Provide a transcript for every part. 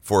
For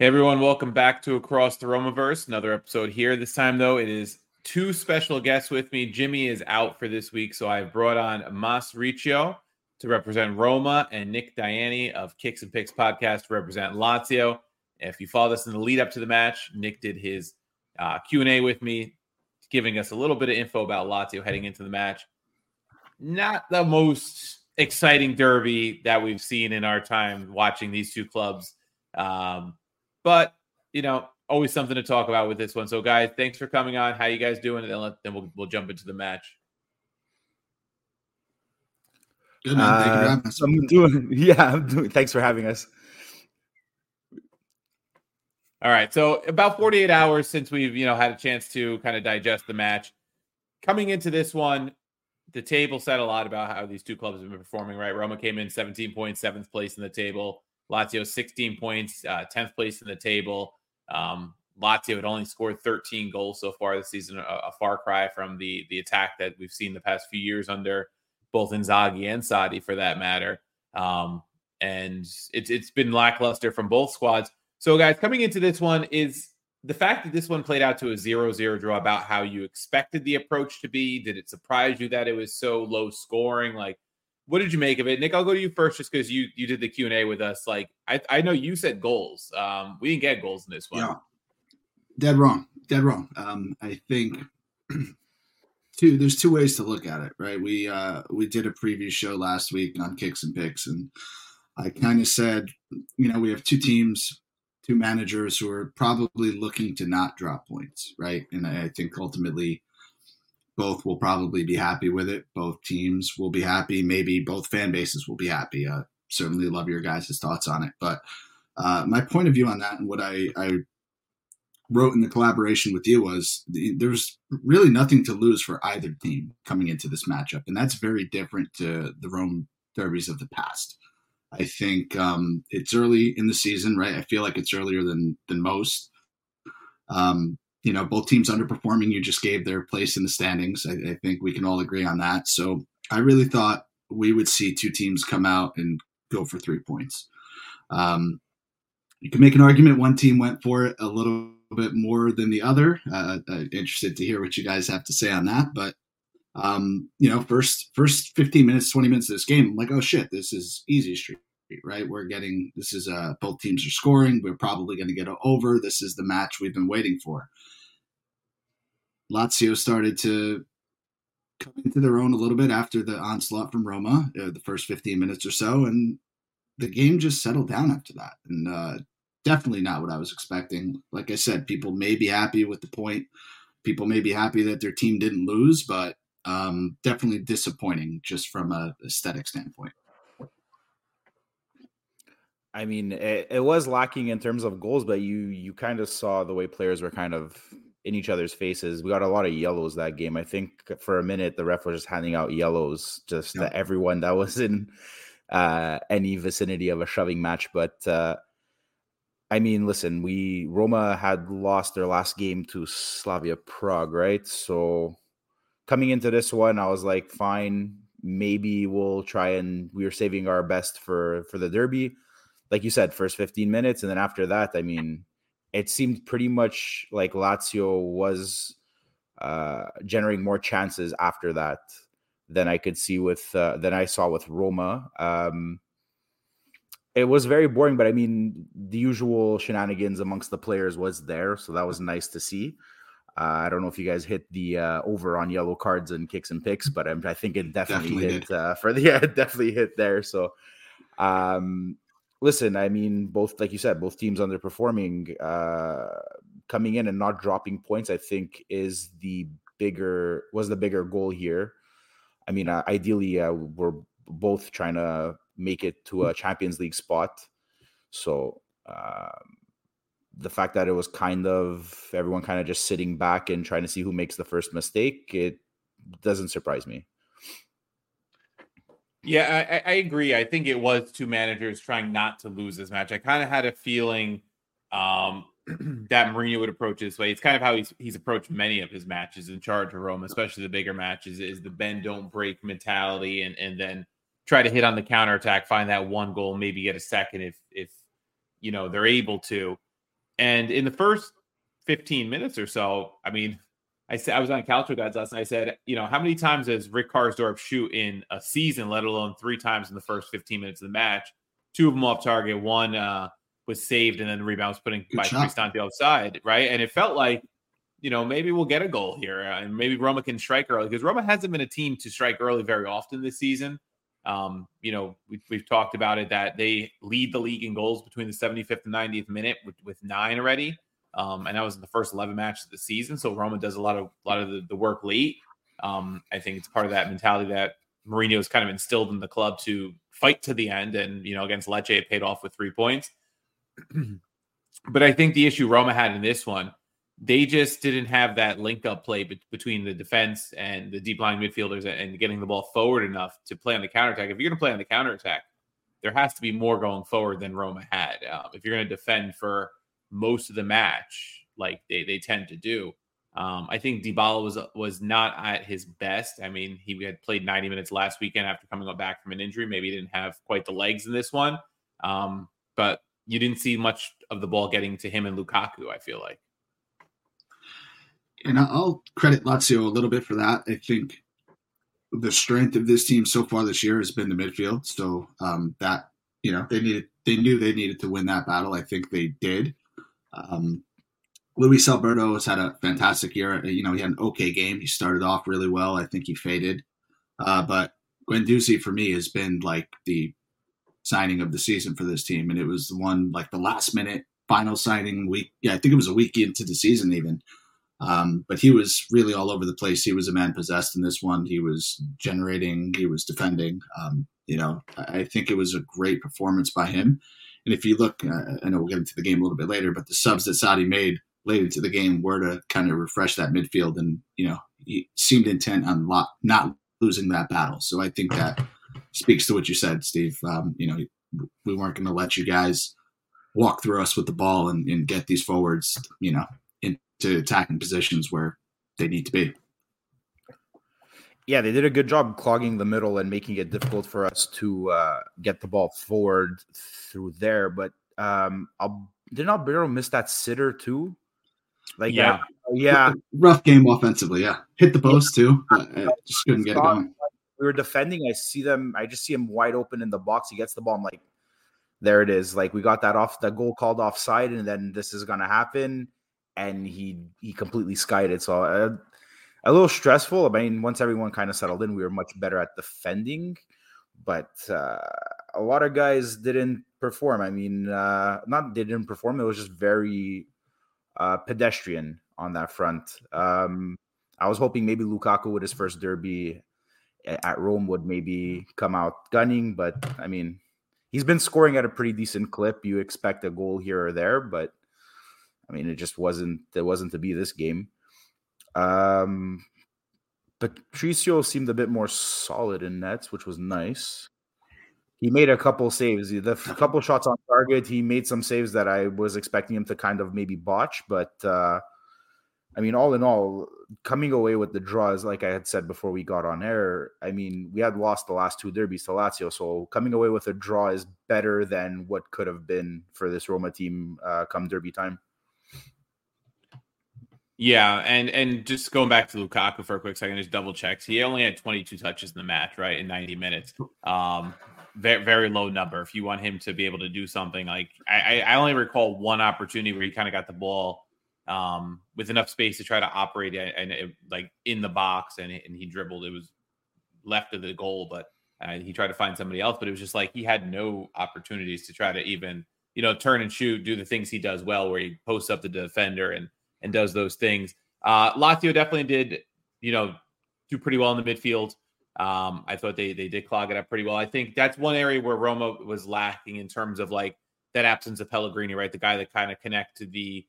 Hey everyone, welcome back to Across the Romaverse, another episode here. This time though, it is two special guests with me. Jimmy is out for this week, so I brought on Mazzarri to represent Roma and Nick Diani of Kicks and Picks Podcast to represent Lazio. If you followed us in the lead up to the match, Nick did his Q&A with me, giving us a little bit of info about Lazio heading into the match. Not the most exciting derby that we've seen in our time watching these two clubs. But, you know, always something to talk about with this one. So, guys, thanks for coming on. How you guys doing? And then we'll jump into the match. Good man. Thank you for having us. I'm doing. Thanks for having us. All right. So about 48 hours since we've, had a chance to kind of digest the match. Coming into this one, the table said a lot about how these two clubs have been performing, right? Roma came in 17 points, 7th place in the table. Lazio 16 points, 10th place in the table. Lazio had only scored 13 goals so far this season, a far cry from the attack that we've seen the past few years under both Inzaghi and Sadi, for that matter. And it's been lackluster from both squads. So, guys, coming into this one, is the fact that this one played out to a 0-0 draw about how you expected the approach to be? Did it surprise you that it was so low scoring? What did you make of it? Nick, I'll go to you first just because you did the Q&A with us. I know you said goals. We didn't get goals in this one. Yeah. Dead wrong. I think there's two ways to look at it, right? We did a preview show last week on Kicks and Picks, and I kind of said, we have two teams, two managers who are probably looking to not drop points, right? And I think ultimately – both will probably be happy with it. Both teams will be happy. Maybe both fan bases will be happy. Certainly love your guys' thoughts on it. But my point of view on that and what I wrote in the collaboration with you was there's really nothing to lose for either team coming into this matchup. And that's very different to the Rome derbies of the past. I think it's early in the season, right? I feel like it's earlier than most. Both teams underperforming. You just gave their place in the standings. I think we can all agree on that. So I really thought we would see two teams come out and go for 3 points. You can make an argument one team went for it a little bit more than the other. I'm interested to hear what you guys have to say on that. But, first 15 minutes, 20 minutes of this game, I'm like, oh, shit, this is easy street right? We're getting, this is both teams are scoring. We're probably going to get an over. This is the match we've been waiting for. Lazio started to come into their own a little bit after the onslaught from Roma, the first 15 minutes or so. And the game just settled down after that. And definitely not what I was expecting. Like I said, people may be happy with the point. People may be happy that their team didn't lose, but definitely disappointing just from an aesthetic standpoint. I mean, it was lacking in terms of goals, but you kind of saw the way players were kind of in each other's faces. We got a lot of yellows that game. I think for a minute, the ref was just handing out yellows just to everyone that was in any vicinity of a shoving match. But I mean, listen, Roma had lost their last game to Slavia Prague, right? So coming into this one, I was like, fine, maybe we'll try, and we were saving our best for the derby. Like you said, first 15 minutes. And then after that, I mean, it seemed pretty much like Lazio was generating more chances after that than I could see than I saw with Roma. It was very boring, but I mean, the usual shenanigans amongst the players was there. So that was nice to see. I don't know if you guys hit the over on yellow cards and kicks and picks, but I think it definitely hit it definitely hit there. So, listen, I mean, both, like you said, both teams underperforming, coming in and not dropping points, I think was the bigger goal here. I mean, ideally, we're both trying to make it to a Champions League spot. So the fact that it was kind of everyone kind of just sitting back and trying to see who makes the first mistake, it doesn't surprise me. Yeah, I agree. I think it was two managers trying not to lose this match. I kind of had a feeling that Mourinho would approach this way. It's kind of how he's approached many of his matches in charge of Roma, especially the bigger matches, is the bend don't break mentality and then try to hit on the counterattack, find that one goal, maybe get a second if you know they're able to. And in the first 15 minutes or so, I mean, I was on Calcio Guides last night. I said, you know, how many times does Rick Karsdorp shoot in a season, let alone three times in the first 15 minutes of the match? Two of them off target. One was saved, and then the rebound was put in by Cristante outside, right? And it felt like, you know, maybe we'll get a goal here, and maybe Roma can strike early, because Roma hasn't been a team to strike early very often this season. You know, we've talked about it, that they lead the league in goals between the 75th and 90th minute with 9 already. And that was in the first 11 matches of the season. So Roma does a lot of the work late. I think it's part of that mentality that Mourinho has kind of instilled in the club to fight to the end. And, you know, against Lecce, it paid off with 3 points. But I think the issue Roma had in this one, they just didn't have that link-up play between the defense and the deep-lying midfielders and getting the ball forward enough to play on the counterattack. If you're going to play on the counterattack, there has to be more going forward than Roma had. If you're going to defend for most of the match, like they tend to do. I think Dybala was not at his best. I mean, he had played 90 minutes last weekend after coming back from an injury. Maybe he didn't have quite the legs in this one. But you didn't see much of the ball getting to him and Lukaku, I feel like. And I'll credit Lazio a little bit for that. I think the strength of this team so far this year has been the midfield. So that, you know, they knew they needed to win that battle. I think they did. Luis Alberto has had a fantastic year. You know, he had an okay game. He started off really well. I think he faded. But Guendouzi, for me, has been like the signing of the season for this team. And it was the one, like the last minute final signing week. Yeah, I think it was a week into the season even. But he was really all over the place. He was a man possessed in this one. He was generating. He was defending. You know, I think it was a great performance by him. And if you look, I know we'll get into the game a little bit later, but the subs that Sadi made late into the game were to kind of refresh that midfield. And, you know, he seemed intent on not losing that battle. So I think that speaks to what you said, Steve. You know, we weren't going to let you guys walk through us with the ball and get these forwards, you know, into attacking positions where they need to be. Yeah, they did a good job clogging the middle and making it difficult for us to get the ball forward through there. But did Alberto miss that sitter too? Like, yeah, rough game offensively. Yeah, hit the post too. Just couldn't get it going. We were defending. I just see him wide open in the box. He gets the ball. I'm like, there it is. Like, we got that off the goal called offside, and then this is going to happen. And he completely skied it. So a little stressful. I mean, once everyone kind of settled in, we were much better at defending, but a lot of guys didn't perform. I mean, not they didn't perform. It was just very pedestrian on that front. I was hoping maybe Lukaku with his first derby at Rome would maybe come out gunning, but I mean, he's been scoring at a pretty decent clip. You expect a goal here or there, but I mean, it just wasn't, it wasn't to be this game. Patricio seemed a bit more solid in nets, which was nice. He made a couple saves, a couple shots on target. He made some saves that I was expecting him to kind of maybe botch, but I mean, all in all, coming away with the draws, like I had said before we got on air, I mean, we had lost the last two derbies to Lazio, so coming away with a draw is better than what could have been for this Roma team come derby time. Yeah, and just going back to Lukaku for a quick second, just double checks. He only had 22 touches in the match, right, in 90 minutes. Very, very low number. If you want him to be able to do something, like I only recall one opportunity where he kind of got the ball with enough space to try to operate and it, like in the box, and he dribbled. It was left of the goal, but he tried to find somebody else. But it was just like he had no opportunities to try to even, you know, turn and shoot, do the things he does well, where he posts up the defender and does those things. Lazio definitely did, you know, do pretty well in the midfield. I thought they did clog it up pretty well. I think that's one area where Roma was lacking in terms of like that absence of Pellegrini, right? The guy that kind of connect to the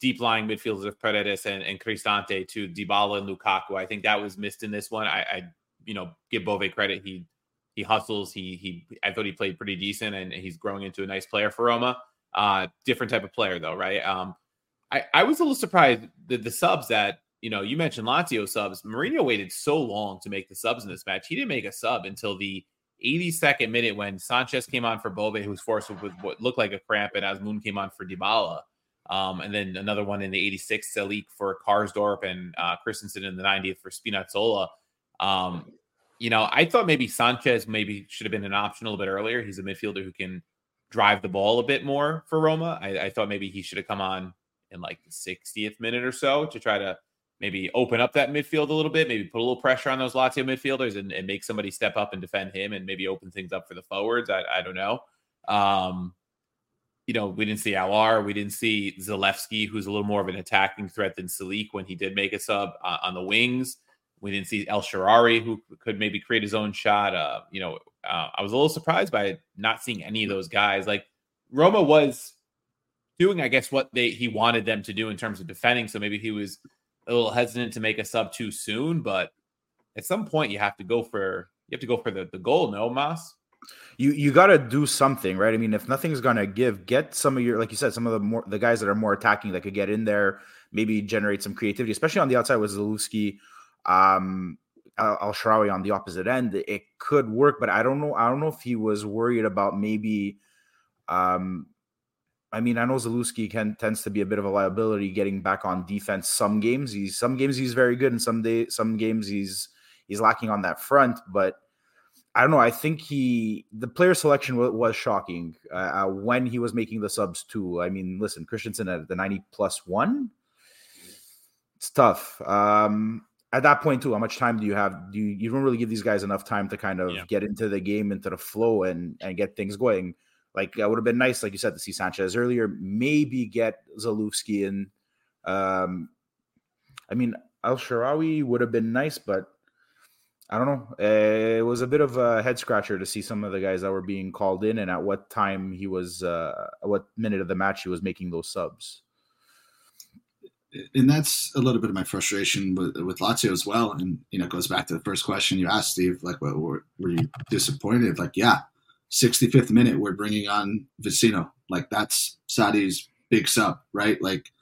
deep-lying midfielders of Paredes and Cristante to Dybala and Lukaku. I think that was missed in this one. I you know, give Bove credit. He hustles. He I thought he played pretty decent, and he's growing into a nice player for Roma. Different type of player, though, right? I was a little surprised that the subs that, you know, you mentioned Lazio subs. Mourinho waited so long to make the subs in this match. He didn't make a sub until the 82nd minute when Sanchez came on for Bove, who was forced with what looked like a cramp, and Asmoon came on for Dybala. And then another one in the 86th, Salik for Karsdorp, and Christensen in the 90th for Spinazzola. You know, I thought maybe Sanchez maybe should have been an option a little bit earlier. He's a midfielder who can drive the ball a bit more for Roma. I thought maybe he should have come on in like the 60th minute or so to try to maybe open up that midfield a little bit, maybe put a little pressure on those Lazio midfielders and make somebody step up and defend him and maybe open things up for the forwards. I don't know. You know, we didn't see Alar. We didn't see Zalewski, who's a little more of an attacking threat than Salik when he did make a sub on the wings. We didn't see El Shaarawy, who could maybe create his own shot. You know, I was a little surprised by not seeing any of those guys. Like, Roma was doing, I guess, what he wanted them to do in terms of defending. So maybe he was a little hesitant to make a sub too soon. But at some point, you have to go for the goal, no, Mas? You got to do something, right? I mean, if nothing's going to give, get some of your, like you said, some of the guys that are more attacking that could get in there, maybe generate some creativity, especially on the outside with Zalewski, El Shaarawy on the opposite end. It could work, but I don't know if he was worried about maybe, I mean, I know Zalewski tends to be a bit of a liability getting back on defense. Some games he's very good, and some games he's lacking on that front, but I don't know. I think the player selection was shocking when he was making the subs too. I mean, listen, Christensen at the 90+1, it's tough. At that point too, how much time do you have? You don't really give these guys enough time to kind of get into the game, into the flow and get things going. Like, it would have been nice, like you said, to see Sanchez earlier, maybe get Zalewski in. I mean, El Shaarawy would have been nice, but I don't know. It was a bit of a head scratcher to see some of the guys that were being called in and at what time he was, at what minute of the match he was making those subs. And that's a little bit of my frustration with Lazio as well. And, you know, it goes back to the first question you asked, Steve, like, well, were you disappointed? Like, yeah, 65th minute, we're bringing on Vecino. Like, that's Sadi's big sub, right? Like,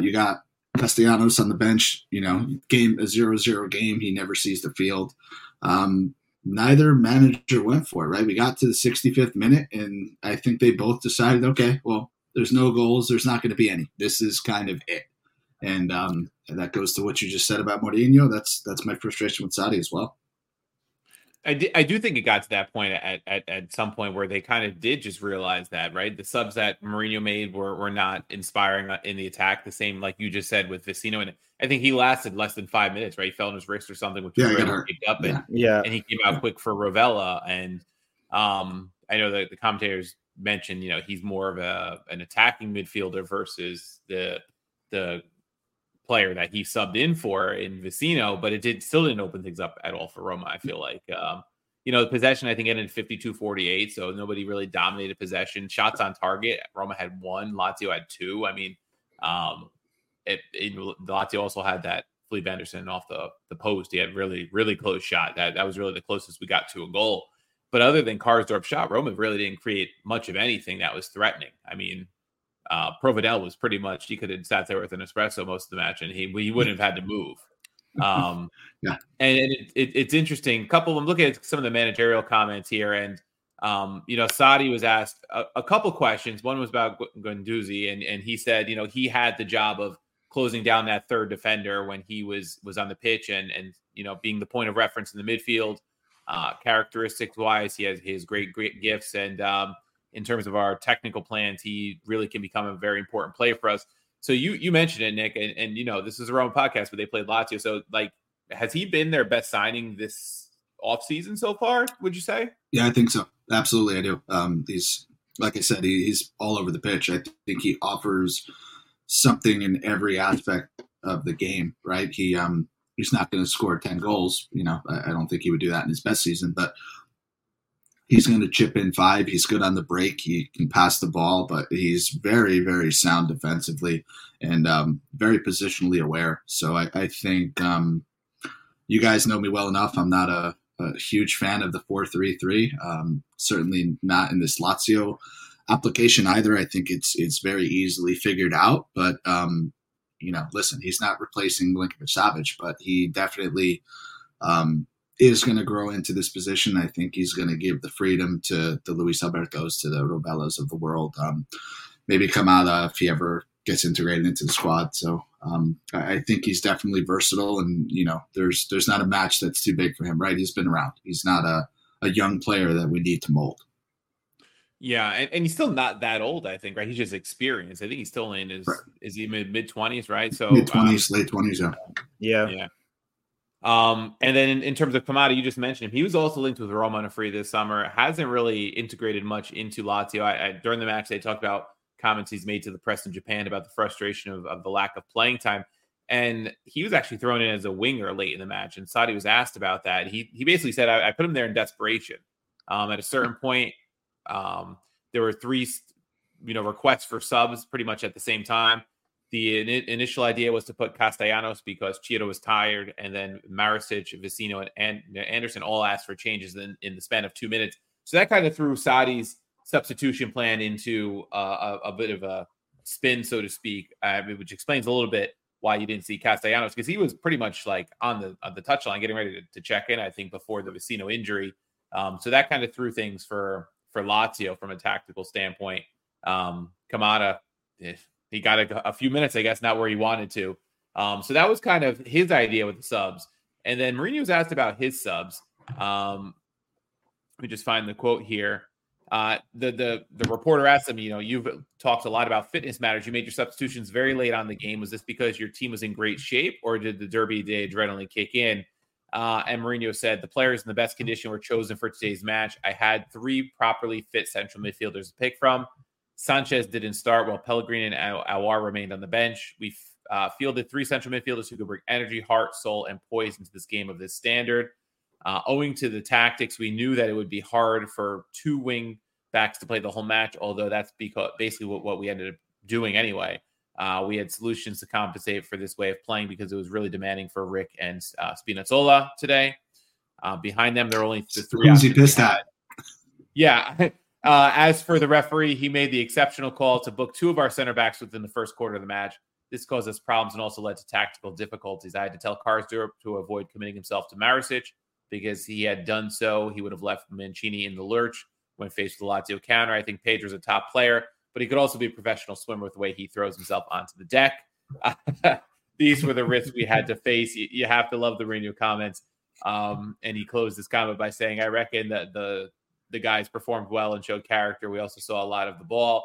you got Castellanos on the bench, you know, game, a 0-0 game. He never sees the field. Neither manager went for it, right? We got to the 65th minute, and I think they both decided, okay, well, there's no goals. There's not going to be any. This is kind of it. And that goes to what you just said about Mourinho. That's my frustration with Sadi as well. I do think it got to that point at some point where they kind of did just realize that, right? The subs that Mourinho made were not inspiring in the attack. The same, like you just said, with Vecino. And I think he lasted less than 5 minutes, right? He fell on his wrist or something, which was really picked up. And he came out quick for Rovella. And I know that the commentators mentioned, you know, he's more of an attacking midfielder versus the player that he subbed in for in Vecino, but it still didn't open things up at all for Roma. I feel like, you know, the possession, I think, ended 52-48. So nobody really dominated possession. Shots on target, Roma had one, Lazio had two. I mean, Lazio also had that Felipe Anderson off the post. He had really, really close shot. That was really the closest we got to a goal. But other than Karsdorp's shot, Roma really didn't create much of anything that was threatening. I mean, Provedel was pretty much, he could have sat there with an espresso most of the match and he wouldn't have had to move. And it's interesting. I'm looking at some of the managerial comments here, and you know, Sadi was asked a couple questions. One was about Guendouzi, and he said, you know, he had the job of closing down that third defender when he was on the pitch, and you know, being the point of reference in the midfield. Characteristics wise, he has his great gifts, and in terms of our technical plans, he really can become a very important player for us. So you mentioned it, Nick, and you know, this is a Roma podcast, but they played Lazio. So, like, has he been their best signing this offseason so far, would you say? Yeah, I think so. Absolutely, I do. He's, like I said, he's all over the pitch. I think he offers something in every aspect of the game, right? He's not going to score 10 goals. You know, I don't think he would do that in his best season, but he's going to chip in 5. He's good on the break. He can pass the ball, but he's very, very sound defensively and very positionally aware. So I think you guys know me well enough. I'm not a huge fan of the 4-3-3. Certainly not in this Lazio application either. I think it's very easily figured out. But, you know, listen, he's not replacing Milinković-Savić, but he definitely is going to grow into this position. I think he's going to give the freedom to the Luis Albertos, to the Robellas of the world. Maybe Kamada if he ever gets integrated into the squad. So I think he's definitely versatile, and you know, there's not a match that's too big for him, right? He's been around. He's not a young player that we need to mold. Yeah, and he's still not that old, I think, right? He's just experienced. I think he's still in his is he mid-20s, right? So mid-20s, late 20s, yeah. Yeah. And then in terms of Kamada, you just mentioned him. He was also linked with Roma on a free this summer. Hasn't really integrated much into Lazio. During the match, they talked about comments he's made to the press in Japan about the frustration of the lack of playing time. And he was actually thrown in as a winger late in the match. And Sadi was asked about that. He basically said, I put him there in desperation. At a certain point, there were 3, you know, requests for subs pretty much at the same time. The initial idea was to put Castellanos because Chiodo was tired, and then Maricic, Vecino, and Anderson all asked for changes in the span of 2 minutes. So that kind of threw Sadi's substitution plan into a bit of a spin, so to speak, which explains a little bit why you didn't see Castellanos, because he was pretty much like on the touchline getting ready to check in, I think, before the Vecino injury. So that kind of threw things for Lazio from a tactical standpoint. Kamada, he got a few minutes, I guess, not where he wanted to. So that was kind of his idea with the subs. And then Mourinho was asked about his subs. Let me just find the quote here. The reporter asked him, you know, you've talked a lot about fitness matters. You made your substitutions very late on the game. Was this because your team was in great shape, or did the Derby Day adrenaline kick in? And Mourinho said, the players in the best condition were chosen for today's match. I had 3 properly fit central midfielders to pick from. Sanchez didn't start while Pellegrini and Aouar remained on the bench. We fielded 3 central midfielders who could bring energy, heart, soul, and poise into this game of this standard. Owing to the tactics, we knew that it would be hard for 2 wing backs to play the whole match, although that's basically what we ended up doing anyway. We had solutions to compensate for this way of playing because it was really demanding for Rick and Spinazzola today. Behind them, there are only the 3 options. Pissed out. Yeah. As for the referee, he made the exceptional call to book 2 of our center backs within the first quarter of the match. This caused us problems and also led to tactical difficulties. I had to tell Karsdorp to avoid committing himself to Maricic because he had done so, he would have left Mancini in the lurch when faced with the Lazio counter. I think Pedro's a top player, but he could also be a professional swimmer with the way he throws himself onto the deck. These were the risks we had to face. You have to love the Mourinho comments. And he closed his comment by saying, I reckon that the guys performed well and showed character. We also saw a lot of the ball.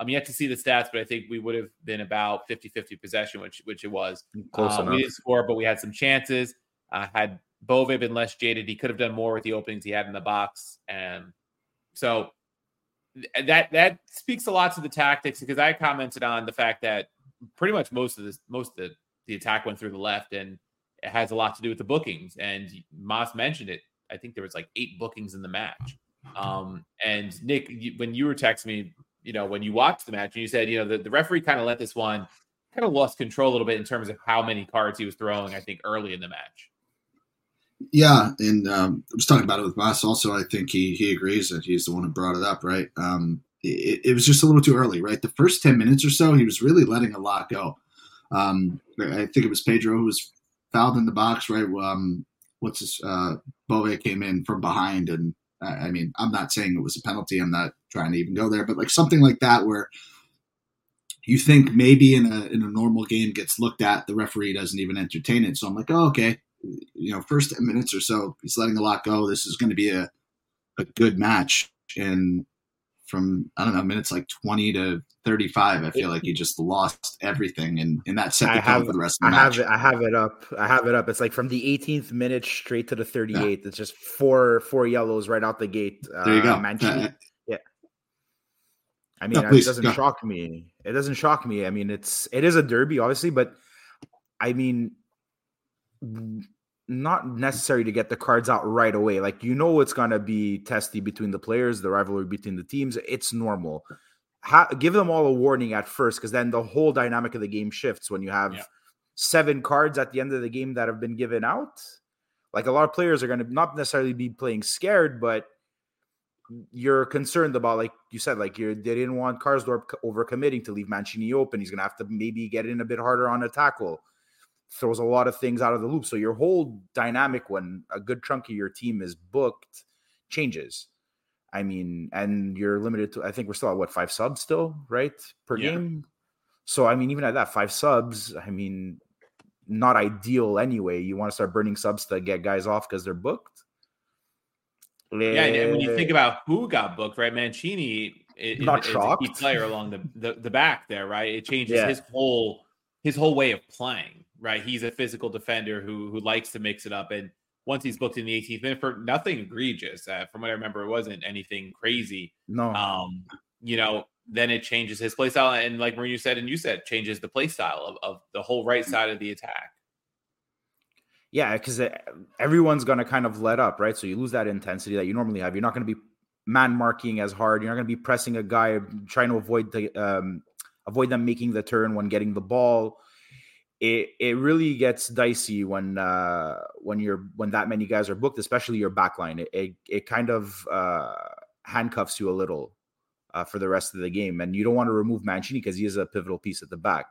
I'm yet to see the stats, but I think we would have been about 50-50 possession, which it was. Close enough. We didn't score, but we had some chances. Had Bove been less jaded, he could have done more with the openings he had in the box. And so that speaks a lot to the tactics, because I commented on the fact that pretty much most of the attack went through the left, and it has a lot to do with the bookings. And Moss mentioned it. I think there was like 8 bookings in the match. And Nick, when you were texting me, you know, when you watched the match, and you said, you know, the referee kind of let this one, kind of lost control a little bit in terms of how many cards he was throwing, I think, early in the match. Yeah, and I was talking about it with Moss also. I think he agrees that he's the one who brought it up, right? It was just a little too early, right? The first 10 minutes or so, he was really letting a lot go. I think it was Pedro who was fouled in the box, right? Bove came in from behind, and I mean, I'm not saying it was a penalty. I'm not trying to even go there, but like something like that where you think maybe in a normal game gets looked at, the referee doesn't even entertain it. So I'm like, oh, okay, you know, first 10 minutes or so, he's letting a lot go. This is going to be a good match. And from, I don't know, minutes like 20 to 35, I feel like he just lost everything, and that set the tone for the rest of the match. I have it up. It's like from the 18th minute straight to the 38th. Yeah. It's just four yellows right out the gate. There you go. Mancini. Yeah. I mean, no, please, it doesn't shock me. It doesn't shock me. I mean, it is a derby, obviously, but I mean, not necessary to get the cards out right away. Like, you know, it's going to be testy between the players, the rivalry between the teams. It's normal. Give them all a warning at first, because then the whole dynamic of the game shifts when you have 7 cards at the end of the game that have been given out. Like, a lot of players are going to not necessarily be playing scared, but you're concerned about, like you said, like they didn't want Karsdorp overcommitting to leave Mancini open. He's going to have to maybe get in a bit harder on a tackle. Throws a lot of things out of the loop. So your whole dynamic when a good chunk of your team is booked changes. I mean, and you're limited to, I think we're still at 5 subs still, right? Per game. So, I mean, even at that 5 subs, I mean, not ideal anyway. You want to start burning subs to get guys off because they're booked. Yeah, and when you think about who got booked, right? Mancini is a key player along the back there, right? It changes his whole way of playing. Right, he's a physical defender who likes to mix it up, and once he's booked in the 18th minute for nothing egregious, from what I remember, it wasn't anything crazy. No, you know, then it changes his play style, and like Mourinho said, and you said, changes the play style of the whole right side of the attack. Yeah, because everyone's going to kind of let up, right? So you lose that intensity that you normally have. You're not going to be man marking as hard. You're not going to be pressing a guy, trying to avoid them making the turn when getting the ball. It really gets dicey when that many guys are booked, especially your back line. It kind of handcuffs you a little for the rest of the game, and you don't want to remove Mancini because he is a pivotal piece at the back.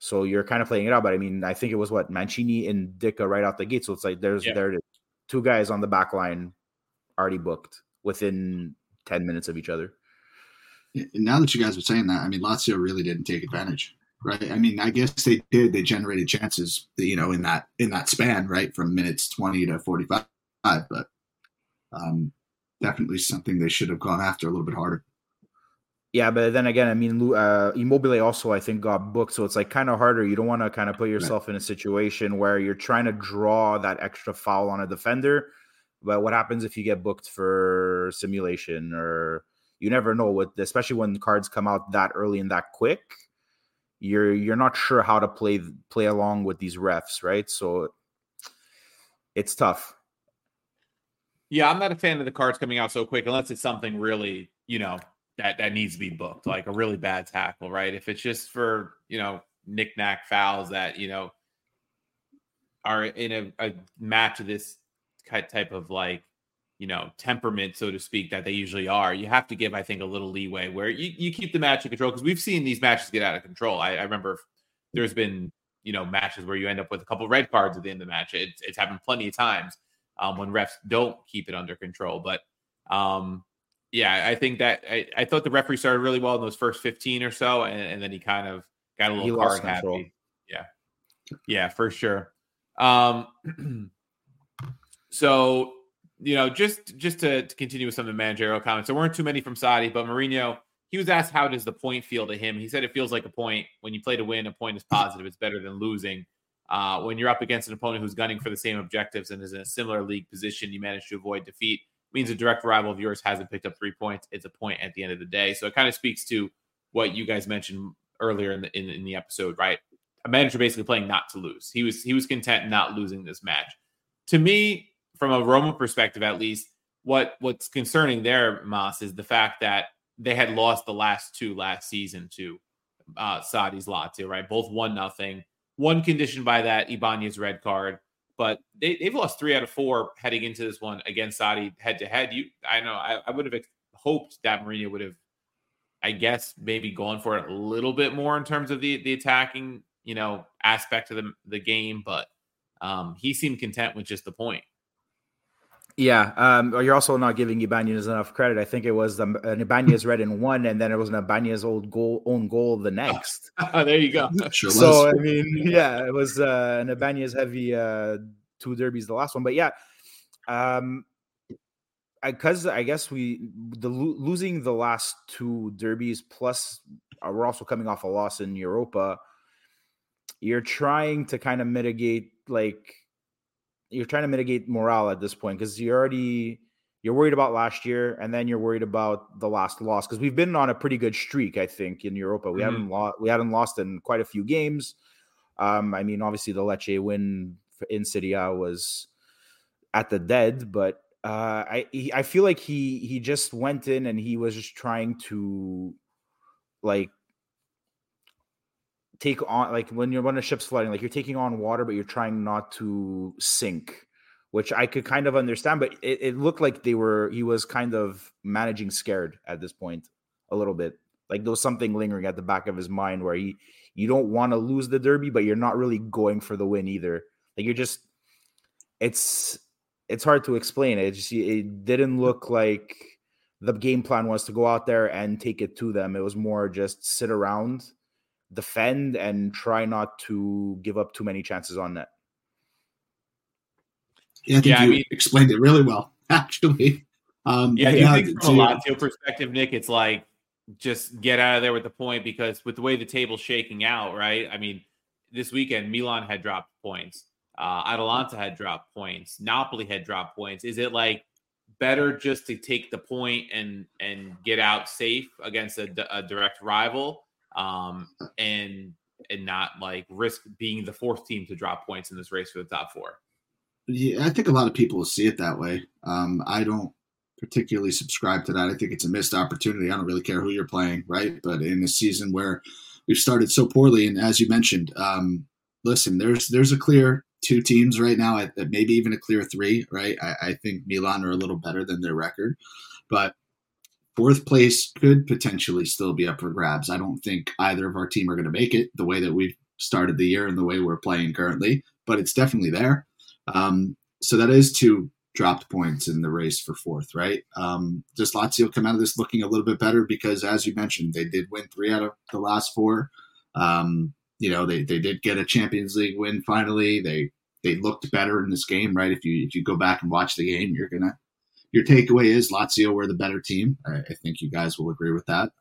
So you're kind of playing it out. But I mean, I think it was Mancini and Ndicka right out the gate. So it's like there 2 guys on the back line already booked within 10 minutes of each other. Now that you guys were saying that, I mean, Lazio really didn't take advantage. Right. I mean, I guess they did. They generated chances, you know, in that span, right, from minutes 20 to 45. But definitely something they should have gone after a little bit harder. Yeah, but then again, I mean, Immobile also, I think, got booked. So it's like kind of harder. You don't want to kind of put yourself in a situation where you're trying to draw that extra foul on a defender. But what happens if you get booked for simulation? Or you never know, especially when cards come out that early and that quick. You're not sure how to play along with these refs, right? So it's tough. Yeah, I'm not a fan of the cards coming out so quick unless it's something really, you know, that needs to be booked, like a really bad tackle, right? If it's just for, you know, knick-knack fouls that, you know, are in a match of this type of, like, you know, temperament, so to speak, that they usually are, you have to give, I think, a little leeway where you keep the match in control, because we've seen these matches get out of control. I remember there's been, you know, matches where you end up with a couple of red cards at the end of the match. It's happened plenty of times when refs don't keep it under control. But I think that I thought the referee started really well in those first 15 or so, and then he kind of got a little card happy. Yeah, for sure. So, you know, just to continue with some of the managerial comments, there weren't too many from Sadi, but Mourinho, he was asked, how does the point feel to him? He said, it feels like a point. When you play to win, a point is positive. It's better than losing. When you're up against an opponent who's gunning for the same objectives and is in a similar league position, you manage to avoid defeat. It means a direct rival of yours hasn't picked up 3 points. It's a point at the end of the day. So it kind of speaks to what you guys mentioned earlier in the episode, right? A manager basically playing not to lose. He was content not losing this match. To me, from a Roma perspective, at least, what's concerning there, Mas, is the fact that they had lost the last two last season to Sadi's Lazio, right? Both 1-0. One conditioned by that Ibanez red card, but they've lost 3 out of 4 heading into this one against Sadi head to head. I would have hoped that Mourinho would have, I guess, maybe gone for it a little bit more in terms of the attacking, you know, aspect of the game, but he seemed content with just the point. Yeah, you're also not giving Ibanez enough credit. I think it was an Ibanez red in one, and then it was an Ibanez own goal the next. Oh, there you go. Sure was. So, I mean, yeah, it was an Ibanez heavy two derbies, the last one. But, yeah, because I guess losing the last two derbies, plus we're also coming off a loss in Europa, you're trying to kind of mitigate, like, you're trying to mitigate morale at this point, because you're worried about last year, and then you're worried about the last loss, because we've been on a pretty good streak, I think, in Europa. We haven't lost in quite a few games. I mean, obviously the Lecce win in Serie A was at the dead, but I feel like he just went in and he was just trying to, like, take on, like, when a ship's flooding, like, you're taking on water, but you're trying not to sink, which I could kind of understand, but it looked like he was kind of managing scared at this point a little bit. Like, there was something lingering at the back of his mind where you don't want to lose the derby, but you're not really going for the win either. Like, you're just, it's hard to explain. It didn't look like the game plan was to go out there and take it to them. It was more just sit around, defend, and try not to give up too many chances on net. Yeah, I mean, explained it really well, actually. I think from a Lazio perspective, Nick, it's like, just get out of there with the point, because with the way the table's shaking out, right? I mean, this weekend, Milan had dropped points. Atalanta had dropped points. Napoli had dropped points. Is it, like, better just to take the point and get out safe against a direct rival? And not, like, risk being the fourth team to drop points in this race for the top four. Yeah, I think a lot of people will see it that way. I don't particularly subscribe to that. I think it's a missed opportunity. I don't really care who you're playing, right? But in a season where we've started so poorly, and as you mentioned, listen, there's a clear two teams right now, maybe even a clear three, right? I think Milan are a little better than their record, but fourth place could potentially still be up for grabs. I don't think either of our team are going to make it the way that we've started the year and the way we're playing currently, but it's definitely there. So that is 2 dropped points in the race for fourth, right? Just Lazio come out of this looking a little bit better because, as you mentioned, they did win 3 out of the last 4. They did get a Champions League win finally. They looked better in this game, right? If you go back and watch the game, your takeaway is Lazio were the better team. I think you guys will agree with that.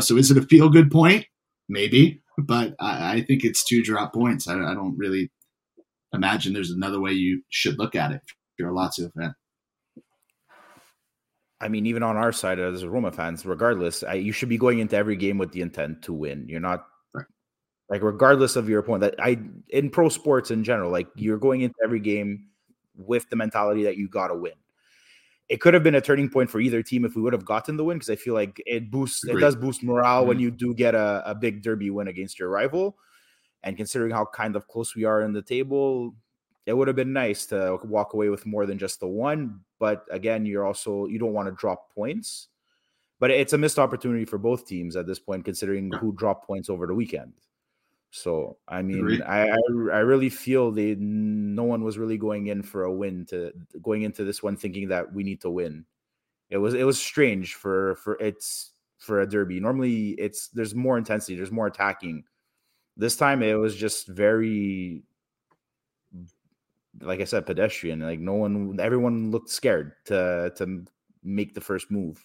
So is it a feel-good point? Maybe, but I think it's 2 drop points. I don't really imagine there's another way you should look at it if you're a Lazio fan. I mean, even on our side as Roma fans, regardless, you should be going into every game with the intent to win. You're not, right, like, regardless of your opponent. In pro sports in general, like, you're going into every game with the mentality that you got to win. It could have been a turning point for either team if we would have gotten the win, because I feel like it does boost morale when you do get a big derby win against your rival. And considering how kind of close we are in the table, it would have been nice to walk away with more than just the one. But again, you don't want to drop points. But it's a missed opportunity for both teams at this point, considering who dropped points over the weekend. So, I mean, I really feel no one was really going in for a win, going into this one thinking that we need to win. It was strange for a derby. Normally there's more intensity, there's more attacking. This time it was just very like I said, pedestrian. Like everyone looked scared to make the first move.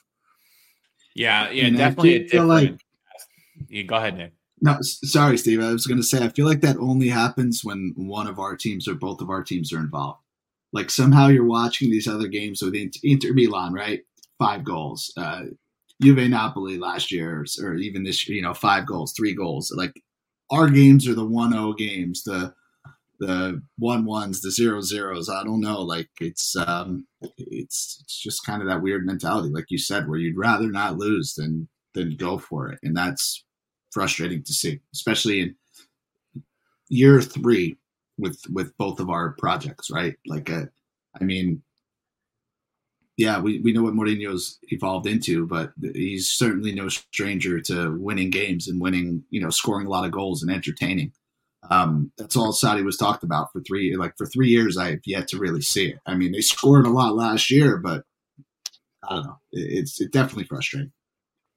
Yeah, and definitely. Yeah, go ahead, Nick. No, sorry, Steve. I was going to say, I feel like that only happens when one of our teams or both of our teams are involved. Like somehow you're watching these other games with Inter Milan, right? 5 goals. Juve Napoli last year or even this year, 5 goals, 3 goals. Like our games are the 1-0 games, the 1-1s, the 0-0s. I don't know. Like it's just kind of that weird mentality, like you said, where you'd rather not lose than go for it. And that's frustrating to see, especially in year 3 with both of our projects, right? Like, we know what Mourinho's evolved into, but he's certainly no stranger to winning games and winning, scoring a lot of goals and entertaining. That's all Sadi was talked about for 3 years. I have yet to really see it. I mean, they scored a lot last year, but I don't know. It's definitely frustrating.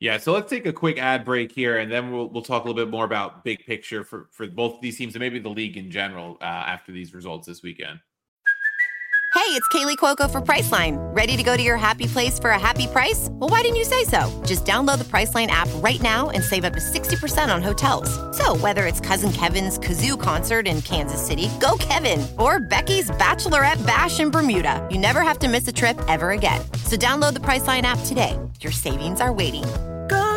Yeah, so let's take a quick ad break here, and then we'll talk a little bit more about big picture for both of these teams and maybe the league in general after these results this weekend. Hey, it's Kaylee Cuoco for Priceline. Ready to go to your happy place for a happy price? Well, why didn't you say so? Just download the Priceline app right now and save up to 60% on hotels. So whether it's Cousin Kevin's Kazoo Concert in Kansas City, go Kevin, or Becky's Bachelorette Bash in Bermuda, you never have to miss a trip ever again. So download the Priceline app today. Your savings are waiting. Go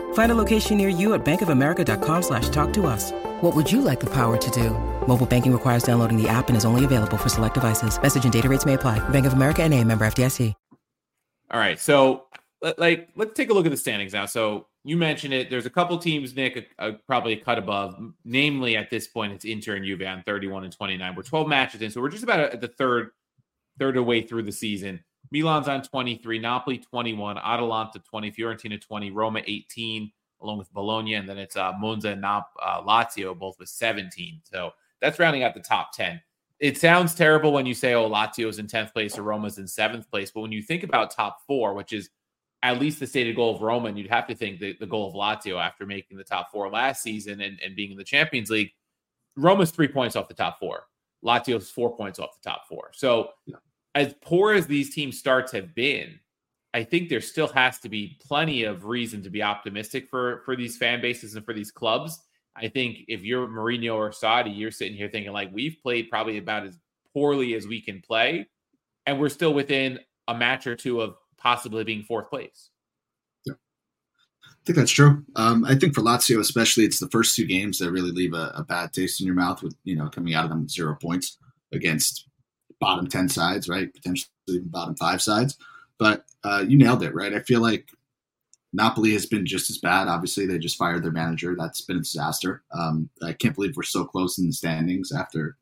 Find a location near you at bankofamerica.com/talktous. What would you like the power to do? Mobile banking requires downloading the app and is only available for select devices. Message and data rates may apply. Bank of America NA, member FDIC. All right, so let's take a look at the standings now. So you mentioned it. There's a couple teams, Nick, probably a cut above. Namely, at this point, it's Inter and Juve on 31 and 29. We're 12 matches in, so we're just about at the third away through the season. Milan's on 23, Napoli 21, Atalanta 20, Fiorentina 20, Roma 18, along with Bologna, and then it's Monza and Lazio, both with 17. So that's rounding out the top 10. It sounds terrible when you say, Lazio's in 10th place or Roma's in 7th place. But when you think about top 4, which is at least the stated goal of Roma, and you'd have to think the goal of Lazio after making the top 4 last season and being in the Champions League, Roma's 3 points off the top 4. Lazio's 4 points off the top 4. So as poor as these team starts have been, I think there still has to be plenty of reason to be optimistic for these fan bases and for these clubs. I think if you're Mourinho or Sadi, you're sitting here thinking, like, we've played probably about as poorly as we can play, and we're still within a match or two of possibly being 4th place. Yeah. I think that's true. I think for Lazio especially, it's the first 2 games that really leave a bad taste in your mouth with, coming out of them with 0 points against bottom 10 sides, right? Potentially even bottom 5 sides. But you nailed it, right? I feel like Napoli has been just as bad. Obviously, they just fired their manager. That's been a disaster. I can't believe we're so close in the standings after,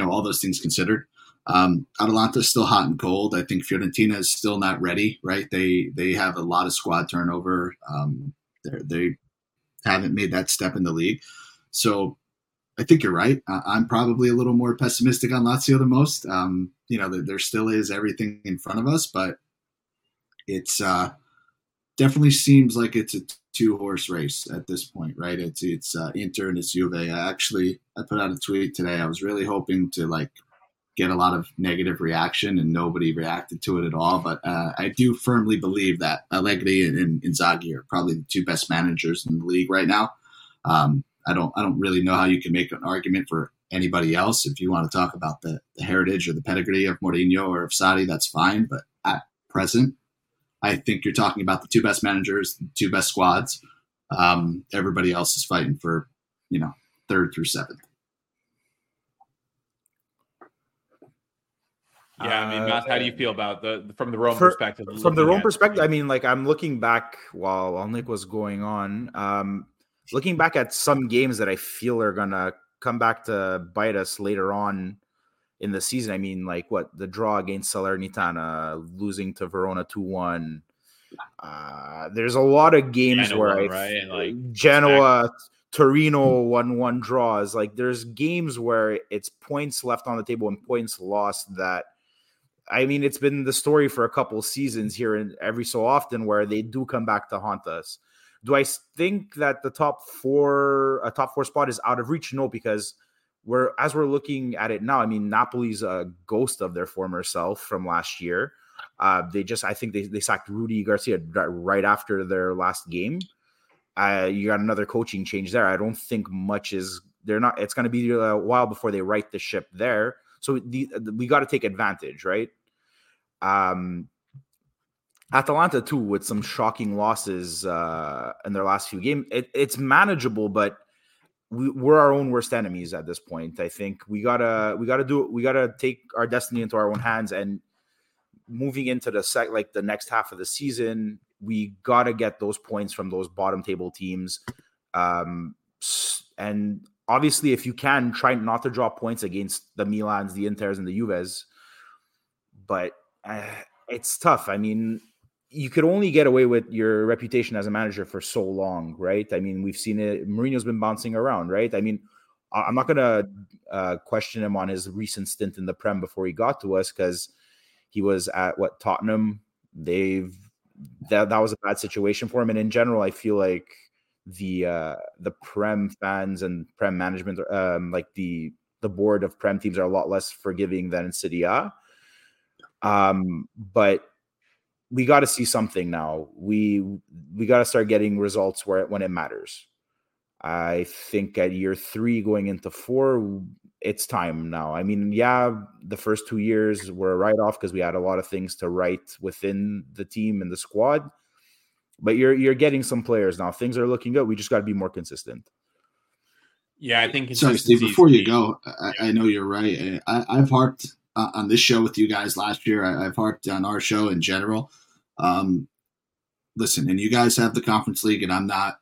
all those things considered. Atalanta is still hot and cold. I think Fiorentina is still not ready, right? They have a lot of squad turnover. They haven't made that step in the league. So I think you're right. I'm probably a little more pessimistic on Lazio than most. There still is everything in front of us, but it's definitely seems like it's a 2-horse race at this point, right? It's Inter and it's Juve. I put out a tweet today. I was really hoping to get a lot of negative reaction, and nobody reacted to it at all. But I do firmly believe that Pellegrini and Inzaghi are probably the 2 best managers in the league right now. I don't really know how you can make an argument for anybody else. If you want to talk about the heritage or the pedigree of Mourinho or of Sadi, that's fine. But at present, I think you're talking about the two best managers, the two best squads. Everybody else is fighting for, third through seventh. Yeah, Matt, how do you feel about from the Rome perspective? From the Rome perspective, I'm looking back while Nick was going on, looking back at some games that I feel are going to come back to bite us later on in the season. The draw against Salernitana, losing to Verona 2-1. There's a lot of games Genoa, Torino 1-1 draws. There's games where it's points left on the table and points lost that, it's been the story for a couple seasons here and every so often where they do come back to haunt us. Do I think that a top four spot is out of reach? No, because as we're looking at it now, Napoli's a ghost of their former self from last year. They sacked Rudy Garcia right after their last game. You got another coaching change there. I don't think much is. It's going to be a while before they right the ship there. So we got to take advantage, right? Atalanta too, with some shocking losses in their last few games. It's manageable, but we're our own worst enemies at this point. I think we gotta take our destiny into our own hands, and moving into the next half of the season, we gotta get those points from those bottom table teams. And obviously, if you can, try not to drop points against the Milans, the Inters, and the Juves. But it's tough. You could only get away with your reputation as a manager for so long, right? We've seen it. Mourinho's been bouncing around, right? I'm not going to question him on his recent stint in the Prem before he got to us, because he was at Tottenham. That was a bad situation for him. And in general, I feel like the Prem fans and Prem management, the board of Prem teams, are a lot less forgiving than in Serie A. But we got to see something now. We got to start getting results when it matters. I think at year 3 going into 4, it's time now. The first 2 years were a write-off because we had a lot of things to write within the team and the squad. But you're getting some players now. Things are looking good. We just got to be more consistent. Yeah, I think. So, Steve, before you go, I know you're right. I've harped on this show with you guys last year. I've harped on our show in general. Listen, and you guys have the Conference League, and I'm not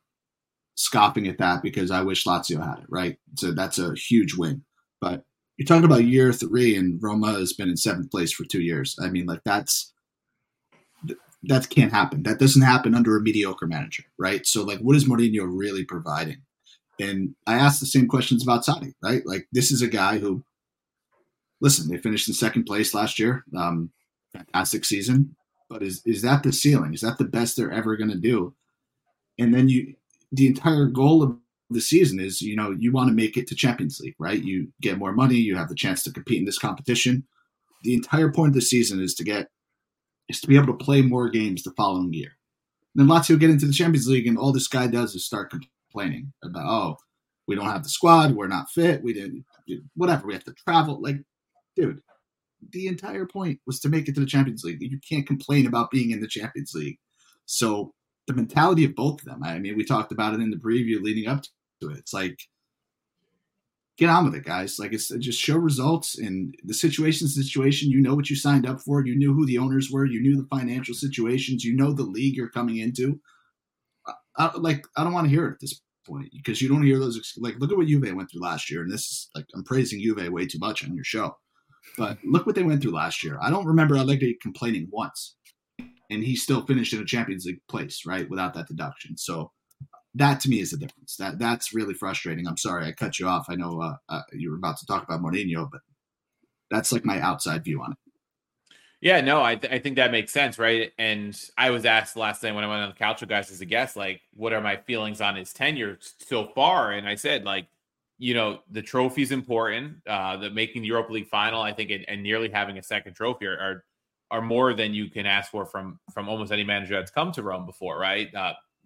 scoffing at that because I wish Lazio had it, right? So that's a huge win. But you're talking about year 3, and Roma has been in 7th place for 2 years. That can't happen. That doesn't happen under a mediocre manager, right? So, what is Mourinho really providing? And I asked the same questions about Sadi, right? This is a guy who, listen, they finished in 2nd place last year. Fantastic season. But is that the ceiling? Is that the best they're ever going to do? And then the entire goal of the season is, you want to make it to Champions League, right? You get more money. You have the chance to compete in this competition. The entire point of the season is to be able to play more games the following year. And then Lazio get into the Champions League, and all this guy does is start complaining about, we don't have the squad. We're not fit. We didn't, whatever. We have to travel. Dude, the entire point was to make it to the Champions League. You can't complain about being in the Champions League. So the mentality of both of them, we talked about it in the preview leading up to it. It's get on with it, guys. It's just show results, and the situation. You know what you signed up for. You knew who the owners were. You knew the financial situations. You know the league you're coming into. I don't want to hear it at this point, because you don't hear those. Look at what Juve went through last year. And this is I'm praising Juve way too much on your show. But look what they went through last year. I don't remember Allegri complaining once, and he still finished in a Champions League place, right, without that deduction. So that, to me, is the difference. That's really frustrating. I'm sorry I cut you off. I know you were about to talk about Mourinho, but that's my outside view on it. Yeah, no, I think that makes sense, right? And I was asked last night when I went on the couch with guys as a guest, what are my feelings on his tenure so far? And I said, the trophy's important. The making the Europa League final, I think, and nearly having a second trophy are more than you can ask for from almost any manager that's come to Rome before, right?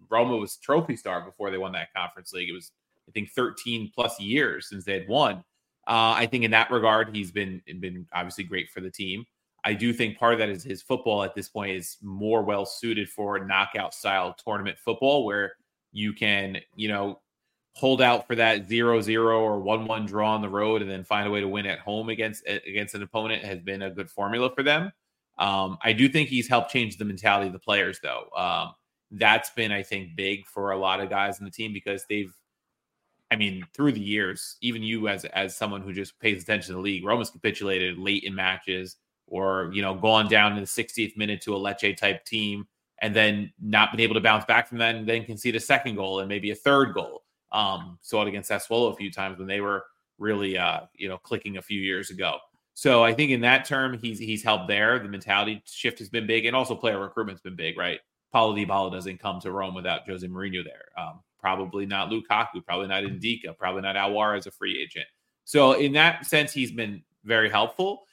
Roma was trophy star before they won that Conference League. It was I think, 13 plus years since they had won. I think in that regard, he's been obviously great for the team. I do think part of that is his football at this point is more well suited for knockout style tournament football, where you can, you know, hold out for that 0-0 or 1-1 draw on the road and then find a way to win at home against an opponent has been a good formula for them. I do think he's helped change the mentality of the players, though. That's been, I think, big for a lot of guys in the team, because they've, I mean, through the years, even you as someone who just pays attention to the league, Roma's capitulated late in matches, or, you know, gone down in the 60th minute to a Lecce type team and then not been able to bounce back from that and then concede a second goal and maybe a third goal. Saw it against Sassuolo a few times when they were really, clicking a few years ago. So I think in that term, he's helped there. The mentality shift has been big, and also player recruitment's been big, right? Paulo Dybala doesn't come to Rome without Jose Mourinho there. Probably not Lukaku, probably not Ndicka, probably not Alwar as a free agent. So in that sense, he's been very helpful.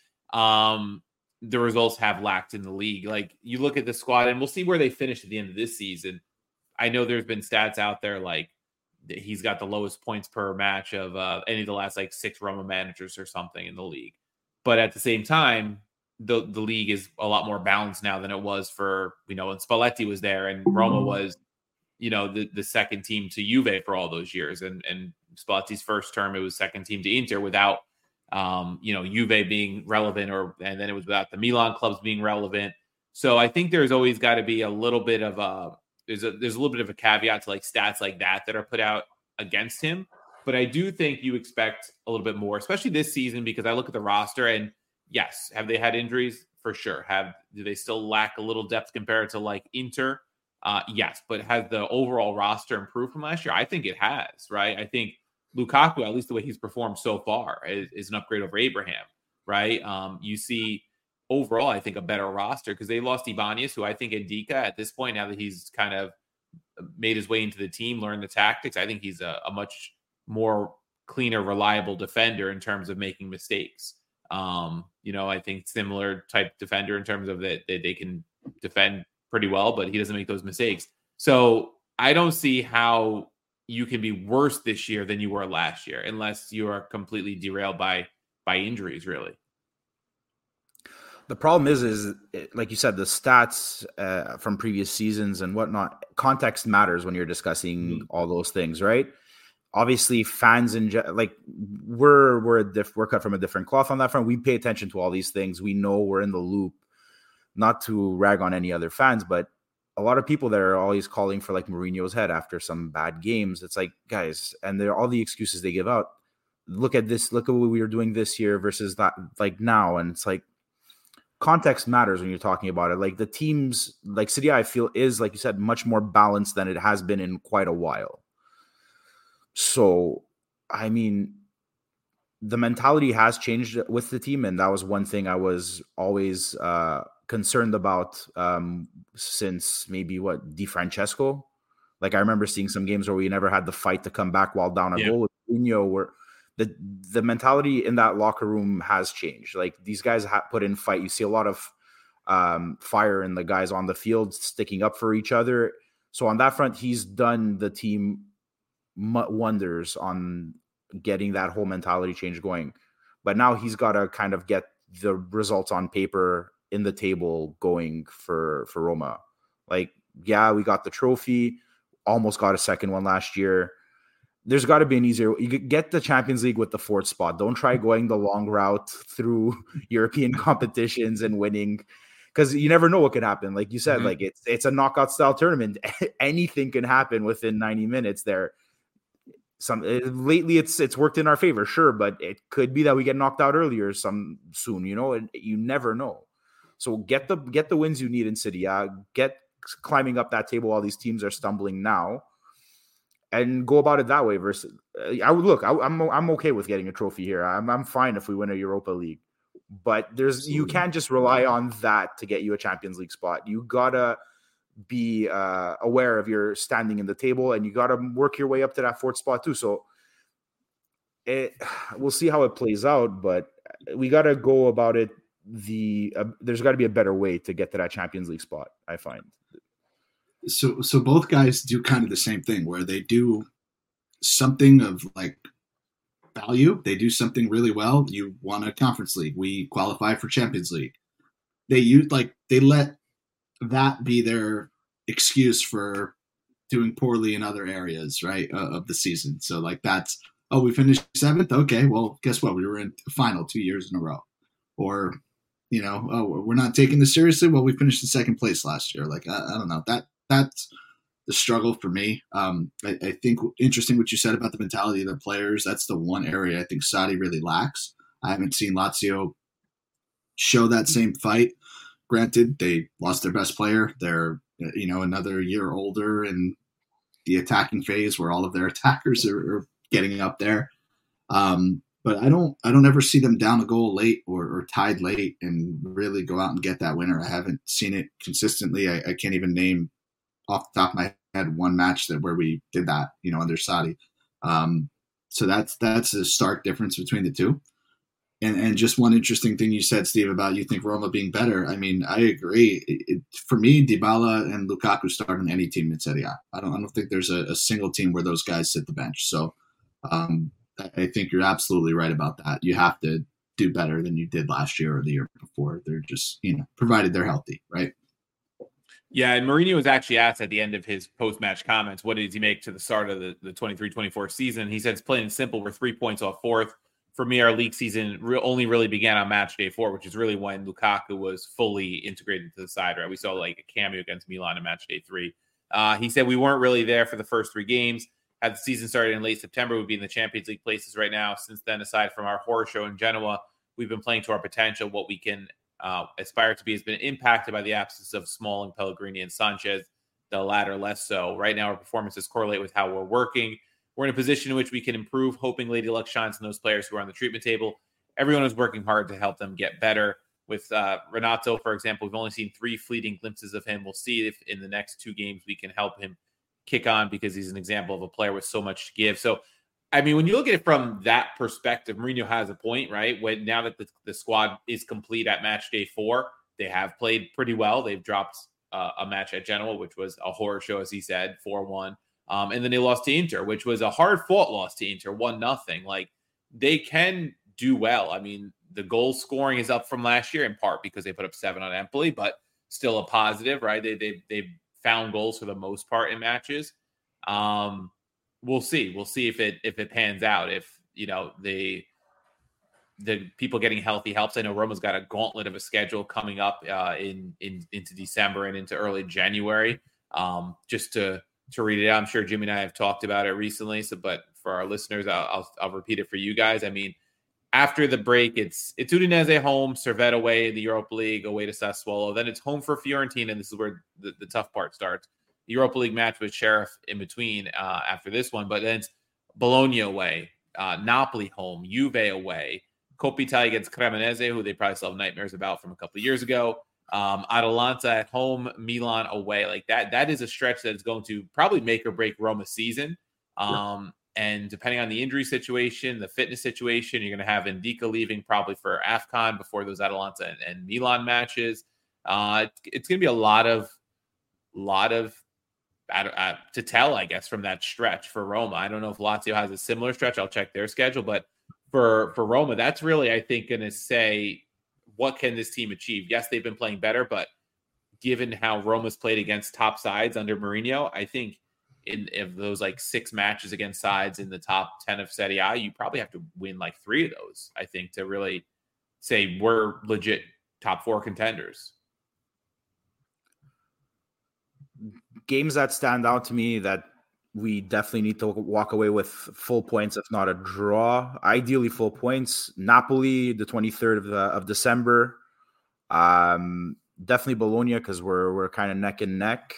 The results have lacked in the league. Like, you look at the squad, and we'll see where they finish at the end of this season. I know there's been stats out there like he's got the lowest points per match of any of the last like six Roma managers or something in the league. But at the same time, the league is a lot more balanced now than it was for, you know, when Spalletti was there and Roma was, you know, the second team to Juve for all those years. And Spalletti's first term, it was second team to Inter without, Juve being relevant, and then it was without the Milan clubs being relevant. So I think there's always got to be a little bit of there's a little bit of a caveat to like stats like that are put out against him. But I do think you expect a little bit more, especially this season, because I look at the roster and yes, have they had injuries? For sure. Do they still lack a little depth compared to like Inter? Yes. But has the overall roster improved from last year? I think it has, right? I think Lukaku, at least the way he's performed so far, is an upgrade over Abraham, right? You see overall, I think, a better roster, because they lost Ibanez, who I think Ndicka at this point, now that he's kind of made his way into the team, learned the tactics, I think he's a much more cleaner, reliable defender in terms of making mistakes. I think similar type defender in terms of that they can defend pretty well, but he doesn't make those mistakes. So I don't see how you can be worse this year than you were last year, unless you are completely derailed by injuries, really. The problem is like you said, the stats from previous seasons and whatnot, context matters when you're discussing all those things, right? Obviously, fans and we're cut from a different cloth on that front. We pay attention to all these things. We know we're in the loop. Not to rag on any other fans, but a lot of people that are always calling for like Mourinho's head after some bad games. It's like, guys, and they're all the excuses they give out. Look at this. Look at what we were doing this year versus that, like now, and it's like. Context matters when you're talking about it. Like the teams, like City, I feel is, like you said, much more balanced than it has been in quite a while. So, I mean, the mentality has changed with the team, and that was one thing I was always concerned about since maybe Di Francesco. Like I remember seeing some games where we never had the fight to come back while down a goal with Mourinho, where the mentality in that locker room has changed. Like these guys have put in fight. You see a lot of fire in the guys on the field sticking up for each other. So on that front, he's done the team wonders on getting that whole mentality change going. But now he's got to kind of get the results on paper in the table going for Roma. Like, yeah, we got the trophy, almost got a second one last year. There's got to be an easier. You could get the Champions League with the fourth spot. Don't try going the long route through European competitions and winning, because you never know what could happen. Like you said, like it's a knockout style tournament. Anything can happen within 90 minutes. There, lately it's worked in our favor, sure, but it could be that we get knocked out earlier soon. You know, and you never know. So get the wins you need in City. Get climbing up that table while these teams are stumbling now. And go about it that way. Versus, I'm okay with getting a trophy here. I'm fine if we win a Europa League, but you can't just rely on that to get you a Champions League spot. You gotta be aware of your standing in the table, and you gotta work your way up to that fourth spot too. So, we'll see how it plays out, but we gotta go about it. There's got to be a better way to get to that Champions League spot, I find. So both guys do kind of the same thing, where they do something of like value. They do something really well. You won a Conference League. We qualify for Champions League. They use like they let that be their excuse for doing poorly in other areas, right, of the season. So like that's, oh, we finished 7th. Okay, well, guess what? We were in the final 2 years in a row. Or, you know, oh, we're not taking this seriously. Well, we finished in second place last year. Like, I don't know. That's the struggle for me. I think interesting what you said about the mentality of the players. That's the one area I think Sadi really lacks. I haven't seen Lazio show that same fight. Granted, they lost their best player. They're, you know, another year older in the attacking phase where all of their attackers are getting up there. But I don't ever see them down a goal late or tied late and really go out and get that winner. I haven't seen it consistently. I can't even name off the top of my head one match that where we did that, you know, under Sadi. So that's a stark difference between the two. And just one interesting thing you said, Steve, about you think Roma being better. I mean, I agree. For me, Dybala and Lukaku start on any team in Serie A. I don't think there's a single team where those guys sit the bench. So I think you're absolutely right about that. You have to do better than you did last year or the year before. They're just, you know, provided they're healthy, right? Yeah, and Mourinho was actually asked at the end of his post-match comments, what did he make to the start of the 23-24 season? He said, it's plain and simple. We're 3 points off fourth. For me, our league season only really began on match day 4, which is really when Lukaku was fully integrated to the side, right? We saw like a cameo against Milan in match day 3. He said we weren't really there for the first 3 games. Had the season started in late September, we'd be in the Champions League places right now. Since then, aside from our horror show in Genoa, we've been playing to our potential. What we can aspire to be has been impacted by the absence of Smalling, Pellegrini, and Sanchez, the latter less so. Right now, our performances correlate with how we're working. We're in a position in which we can improve, hoping Lady Luck shines on those players who are on the treatment table. Everyone is working hard to help them get better. With Renato, for example, we've only seen 3 fleeting glimpses of him. We'll see if in the next 2 games we can help him kick on, because he's an example of a player with so much to give. So, I mean, when you look at it from that perspective, Mourinho has a point, right? When now that the squad is complete at match day 4, they have played pretty well. They've dropped a match at Genoa, which was a horror show, as he said, 4-1. And then they lost to Inter, which was a hard-fought loss to Inter, 1-0. Like, they can do well. I mean, the goal scoring is up from last year in part because they put up 7 on Empoli, but still a positive, right? They found goals for the most part in matches. We'll see. We'll see if it pans out. If, you know, the people getting healthy helps. I know Roma's got a gauntlet of a schedule coming up into December and into early January. Just to read it out. I'm sure Jimmy and I have talked about it recently. So, but for our listeners, I'll repeat it for you guys. I mean, after the break, it's Udinese home, Servette away in the Europa League, away to Sassuolo. Then it's home for Fiorentina, and this is where the tough part starts. The Europa League match with Sheriff in between after this one. But then it's Bologna away, Napoli home, Juve away, Coppa Italia against Cremonese, who they probably still have nightmares about from a couple of years ago. Atalanta at home, Milan away. Like that is a stretch that's going to probably make or break Roma's season. And depending on the injury situation, the fitness situation, you're going to have Ndicka leaving probably for AFCON before those Atalanta and Milan matches. It's going to be a lot of to tell, I guess, from that stretch for Roma. I don't know if Lazio has a similar stretch. I'll check their schedule, but for Roma, that's really, I think, going to say, what can this team achieve? Yes, they've been playing better, but given how Roma's played against top sides under Mourinho, I think in those like 6 matches against sides in the top 10 of Serie A, you probably have to win like 3 of those, I think, to really say we're legit top 4 contenders. Games that stand out to me that we definitely need to walk away with full points, if not a draw. Ideally, full points. Napoli, the 23rd of December. Definitely Bologna, because we're kind of neck and neck,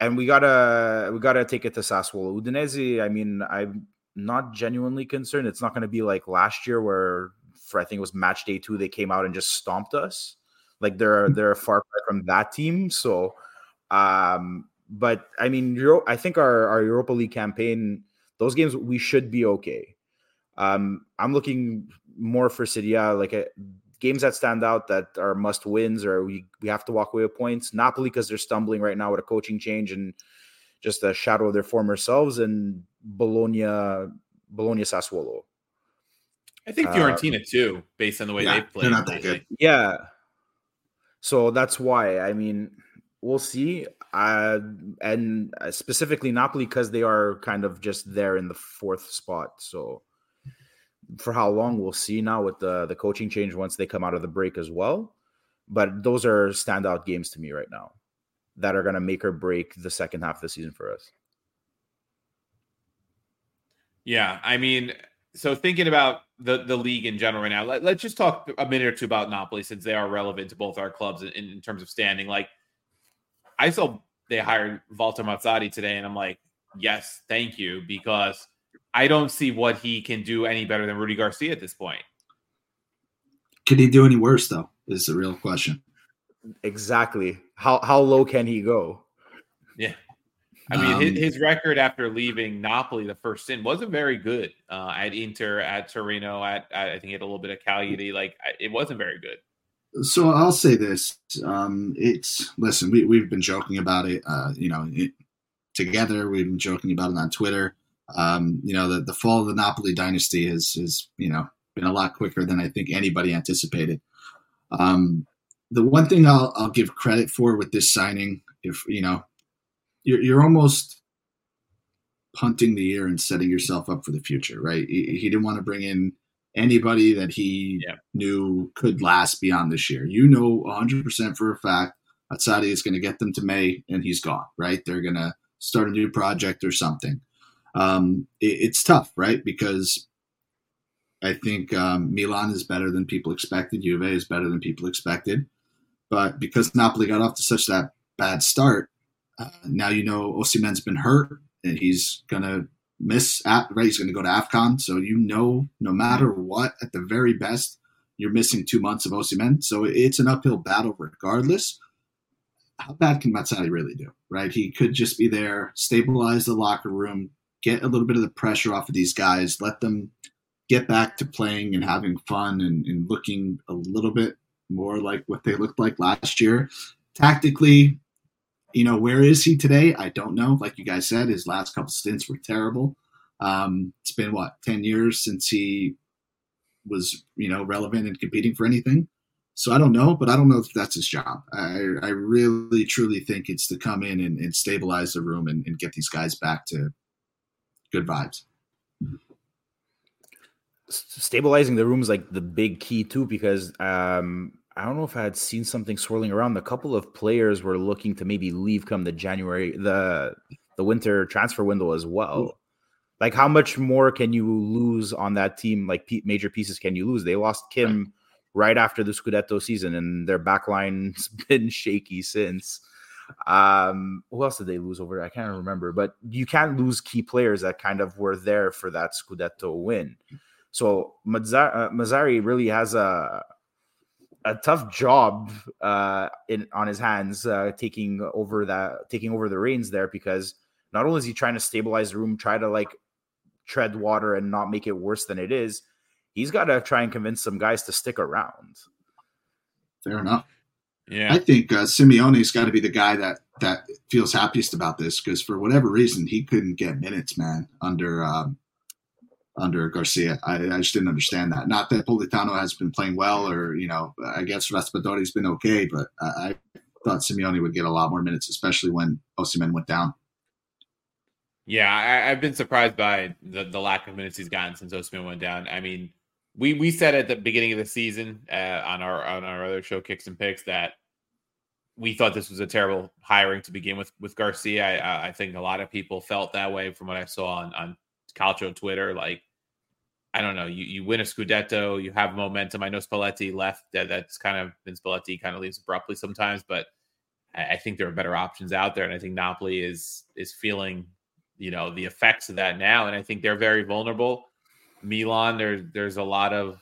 and we gotta take it to Sassuolo. Udinese, I mean, I'm not genuinely concerned. It's not going to be like last year where, for I think it was match day 2, they came out and just stomped us. Like they're far from that team. So. But, I mean, I think our Europa League campaign, those games, we should be okay. I'm looking more for Serie A, like games that stand out that are must-wins or we have to walk away with points. Napoli, because they're stumbling right now with a coaching change and just a shadow of their former selves. And Bologna Sassuolo. I think Fiorentina too, based on the way they play. They're not that good. Yeah. So that's why. I mean, we'll see. And specifically Napoli, because they are kind of just there in the fourth spot. So for how long, we'll see now with the coaching change once they come out of the break as well. But those are standout games to me right now that are going to make or break the second half of the season for us. Yeah, I mean, so thinking about the league in general right now, let's just talk a minute or two about Napoli since they are relevant to both our clubs in terms of standing. Like, I saw they hired Walter Mazzarri today, and I'm like, yes, thank you, because I don't see what he can do any better than Rudy Garcia at this point. Could he do any worse, though, is the real question. Exactly. How low can he go? Yeah. I mean, his record after leaving Napoli, the first stint, wasn't very good at Inter, at Torino, at I think he had a little bit of Cagliari. Like, it wasn't very good. So I'll say this. Listen, we've been joking about it, together. We've been joking about it on Twitter. The fall of the Napoli dynasty has been a lot quicker than I think anybody anticipated. The one thing I'll give credit for with this signing, if you know, you're almost punting the year and setting yourself up for the future, right? He didn't want to bring in anybody that he knew could last beyond this year. You know, 100% for a fact, Sadi is going to get them to May and he's gone, right? They're going to start a new project or something. It's tough, right? Because I think Milan is better than people expected. Juve is better than people expected. But because Napoli got off to such that bad start, now Osimhen's been hurt and he's going to miss, right? He's going to go to AFCON. So no matter what, at the very best, you're missing 2 months of Osimhen. So it's an uphill battle regardless. How bad can Mazzarri really do, right? He could just be there, stabilize the locker room, get a little bit of the pressure off of these guys, let them get back to playing and having fun and looking a little bit more like what they looked like last year. Tactically, where is he today? I don't know. Like you guys said, his last couple stints were terrible. It's been, 10 years since he was, relevant and competing for anything. So I don't know, but I don't know if that's his job. I really, truly think it's to come in and stabilize the room and get these guys back to good vibes. Stabilizing the room is like the big key too, because I don't know if I had seen something swirling around. A couple of players were looking to maybe leave come the January, the winter transfer window as well. Like, how much more can you lose on that team? Like, major pieces can you lose? They lost Kim right after the Scudetto season, and their backline's been shaky since. Who else did they lose over? I can't remember, but you can't lose key players that kind of were there for that Scudetto win. So Mazzarri really has a tough job on his hands, taking over the reins there, because not only is he trying to stabilize the room, try to like tread water and not make it worse than it is, he's got to try and convince some guys to stick around. Fair enough. Yeah, I think Simeone's got to be the guy that feels happiest about this, because for whatever reason he couldn't get minutes, man, under Garcia. I just didn't understand that. Not that Politano has been playing well, or, I guess Raspadori's been okay, but I thought Simeone would get a lot more minutes, especially when Osimhen went down. Yeah, I've been surprised by the lack of minutes he's gotten since Osimhen went down. I mean, we said at the beginning of the season on our other show, Kicks and Picks, that we thought this was a terrible hiring to begin with Garcia. I think a lot of people felt that way from what I saw on Calcio Twitter. Like, I don't know. You win a Scudetto, you have momentum. I know Spalletti left. That's kind of been Spalletti. Kind of leaves abruptly sometimes, but I think there are better options out there, and I think Napoli is feeling, the effects of that now, and I think they're very vulnerable. Milan, there's a lot of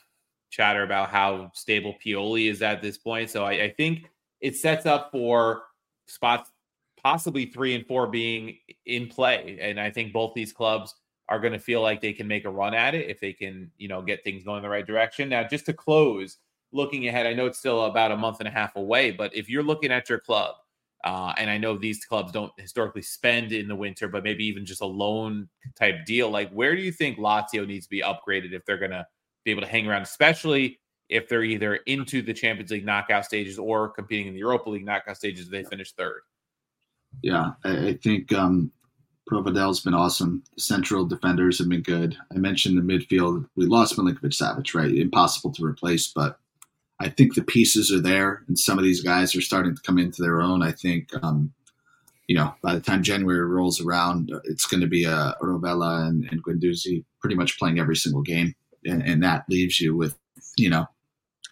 chatter about how stable Pioli is at this point, so I think it sets up for spots possibly 3 and 4 being in play, and I think both these clubs are going to feel like they can make a run at it if they can, get things going in the right direction. Now, just to close, looking ahead, I know it's still about a month and a half away, but if you're looking at your club And I know these clubs don't historically spend in the winter, but maybe even just a loan type deal. Like, where do you think Lazio needs to be upgraded if they're going to be able to hang around, especially if they're either into the Champions League knockout stages or competing in the Europa League knockout stages, they finish third? Yeah, I think Provadel's been awesome. Central defenders have been good. I mentioned the midfield. We lost Milinkovic-Savic, right? Impossible to replace, but I think the pieces are there, and some of these guys are starting to come into their own. I think, by the time January rolls around, it's going to be Rovella and Guendouzi pretty much playing every single game, and that leaves you with,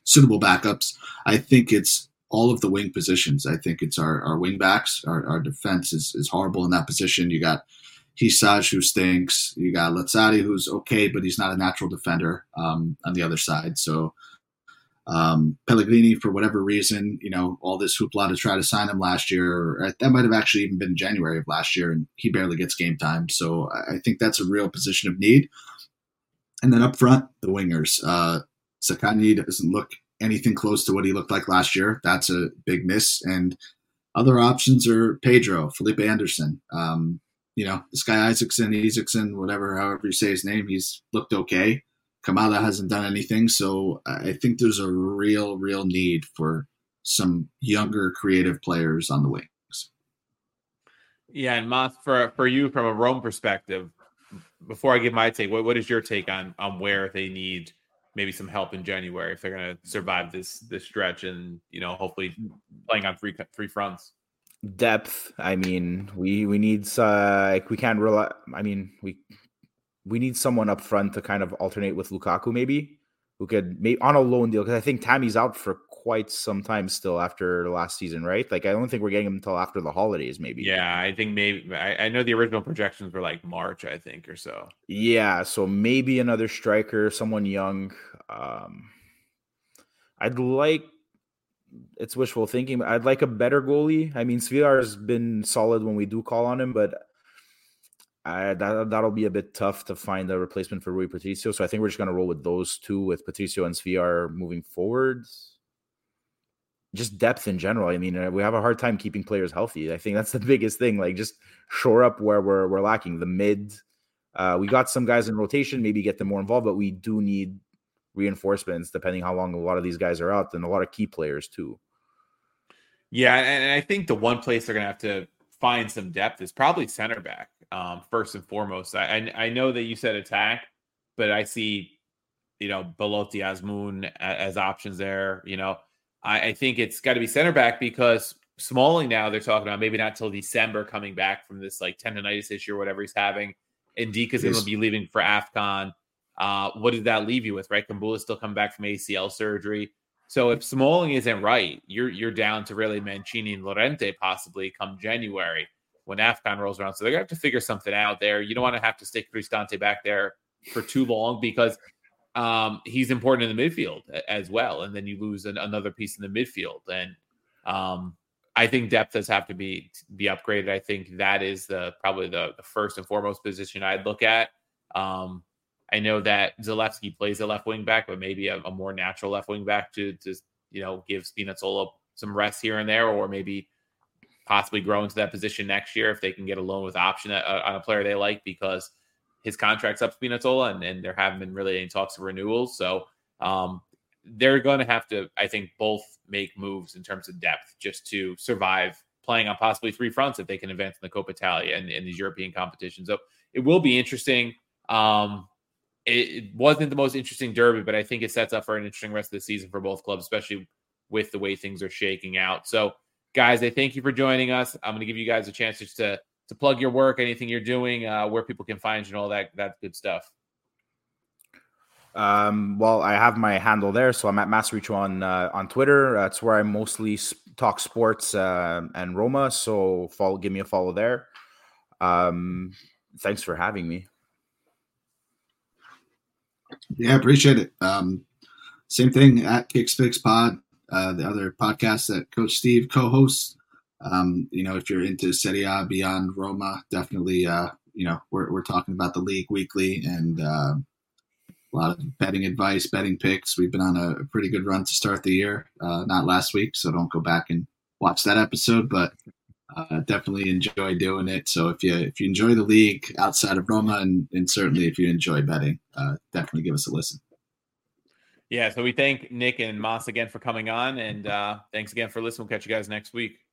suitable backups. I think it's all of the wing positions. I think it's our wing backs. Our defense is horrible in that position. You got Hisaj, who stinks. You got Lazzari, who's okay, but he's not a natural defender on the other side. So Pellegrini, for whatever reason, all this hoopla to try to sign him last year, that might have actually even been January of last year, and he barely gets game time. So I think that's a real position of need. And then up front, the wingers. Sakani doesn't look anything close to what he looked like last year. That's a big miss. And other options are Pedro, Felipe Anderson. This guy Isaacson, however you say his name, he's looked okay. Kamada hasn't done anything. So I think there's a real, real need for some younger creative players on the wings. Yeah, and Moth, for you from a Rome perspective, before I give my take, what is your take on where they need maybe some help in January if they're going to survive this stretch and, hopefully playing on three fronts? Depth. I mean, we need, we can't rely. I mean, we need someone up front to kind of alternate with Lukaku, maybe, who could maybe on a loan deal. Cause I think Tammy's out for quite some time still after last season, right? Like, I don't think we're getting him until after the holidays, maybe. Yeah, I think maybe. I know the original projections were like March, I think, or so. Yeah, so maybe another striker, someone young. It's wishful thinking, but I'd like a better goalie. I mean, Svilar's been solid when we do call on him, but that'll be a bit tough to find a replacement for Rui Patricio. So I think we're just going to roll with those two, with Patricio and Svilar moving forward. Just depth in general. I mean, we have a hard time keeping players healthy. I think that's the biggest thing. Like, just shore up where we're lacking. The mid, we got some guys in rotation, maybe get them more involved, but we do need reinforcements depending how long a lot of these guys are out, and a lot of key players too. Yeah, and I think the one place they're going to have to find some depth is probably center back, first and foremost. I know that you said attack, but I see, Belotti, Azmoun as options there. I think it's got to be center back, because Smalling now they're talking about maybe not till December coming back from this like tendonitis issue or whatever he's having. And Ndicka's going to be leaving for AFCON. What did that leave you with, right? Kambula's still coming back from ACL surgery. So if Smalling isn't right, you're down to really Mancini and Llorente possibly come January when AFCON rolls around. So they're going to have to figure something out there. You don't want to have to stick Cristante back there for too long, because he's important in the midfield as well. And then you lose another piece in the midfield. And I think depth does have to be upgraded. I think that is probably the first and foremost position I'd look at. I know that Zalewski plays a left wing back, but maybe a more natural left wing back to give Spinazzola some rest here and there, or maybe possibly grow into that position next year if they can get a loan with option on a player they like, because his contract's up, Spinazzola, and there haven't been really any talks of renewals. So they're going to have to, I think, both make moves in terms of depth just to survive playing on possibly three fronts if they can advance in the Coppa Italia and in these European competitions. So it will be interesting. It wasn't the most interesting derby, but I think it sets up for an interesting rest of the season for both clubs, especially with the way things are shaking out. So, guys, I thank you for joining us. I'm going to give you guys a chance just to plug your work, anything you're doing, where people can find you and all that good stuff. Well, I have my handle there. So I'm at Massaricho on Twitter. That's where I mostly talk sports and Roma. So give me a follow there. Thanks for having me. Yeah, appreciate it. Same thing at Kicks Picks Pod, the other podcast that Coach Steve co-hosts. If you're into Serie A beyond Roma, definitely, we're talking about the league weekly, and a lot of betting advice, betting picks. We've been on a pretty good run to start the year, not last week, so don't go back and watch that episode, but definitely enjoy doing it. So if you enjoy the league outside of Roma, and certainly if you enjoy betting, definitely give us a listen. Yeah, so we thank Nick and Moss again for coming on, and thanks again for listening. We'll catch you guys next week.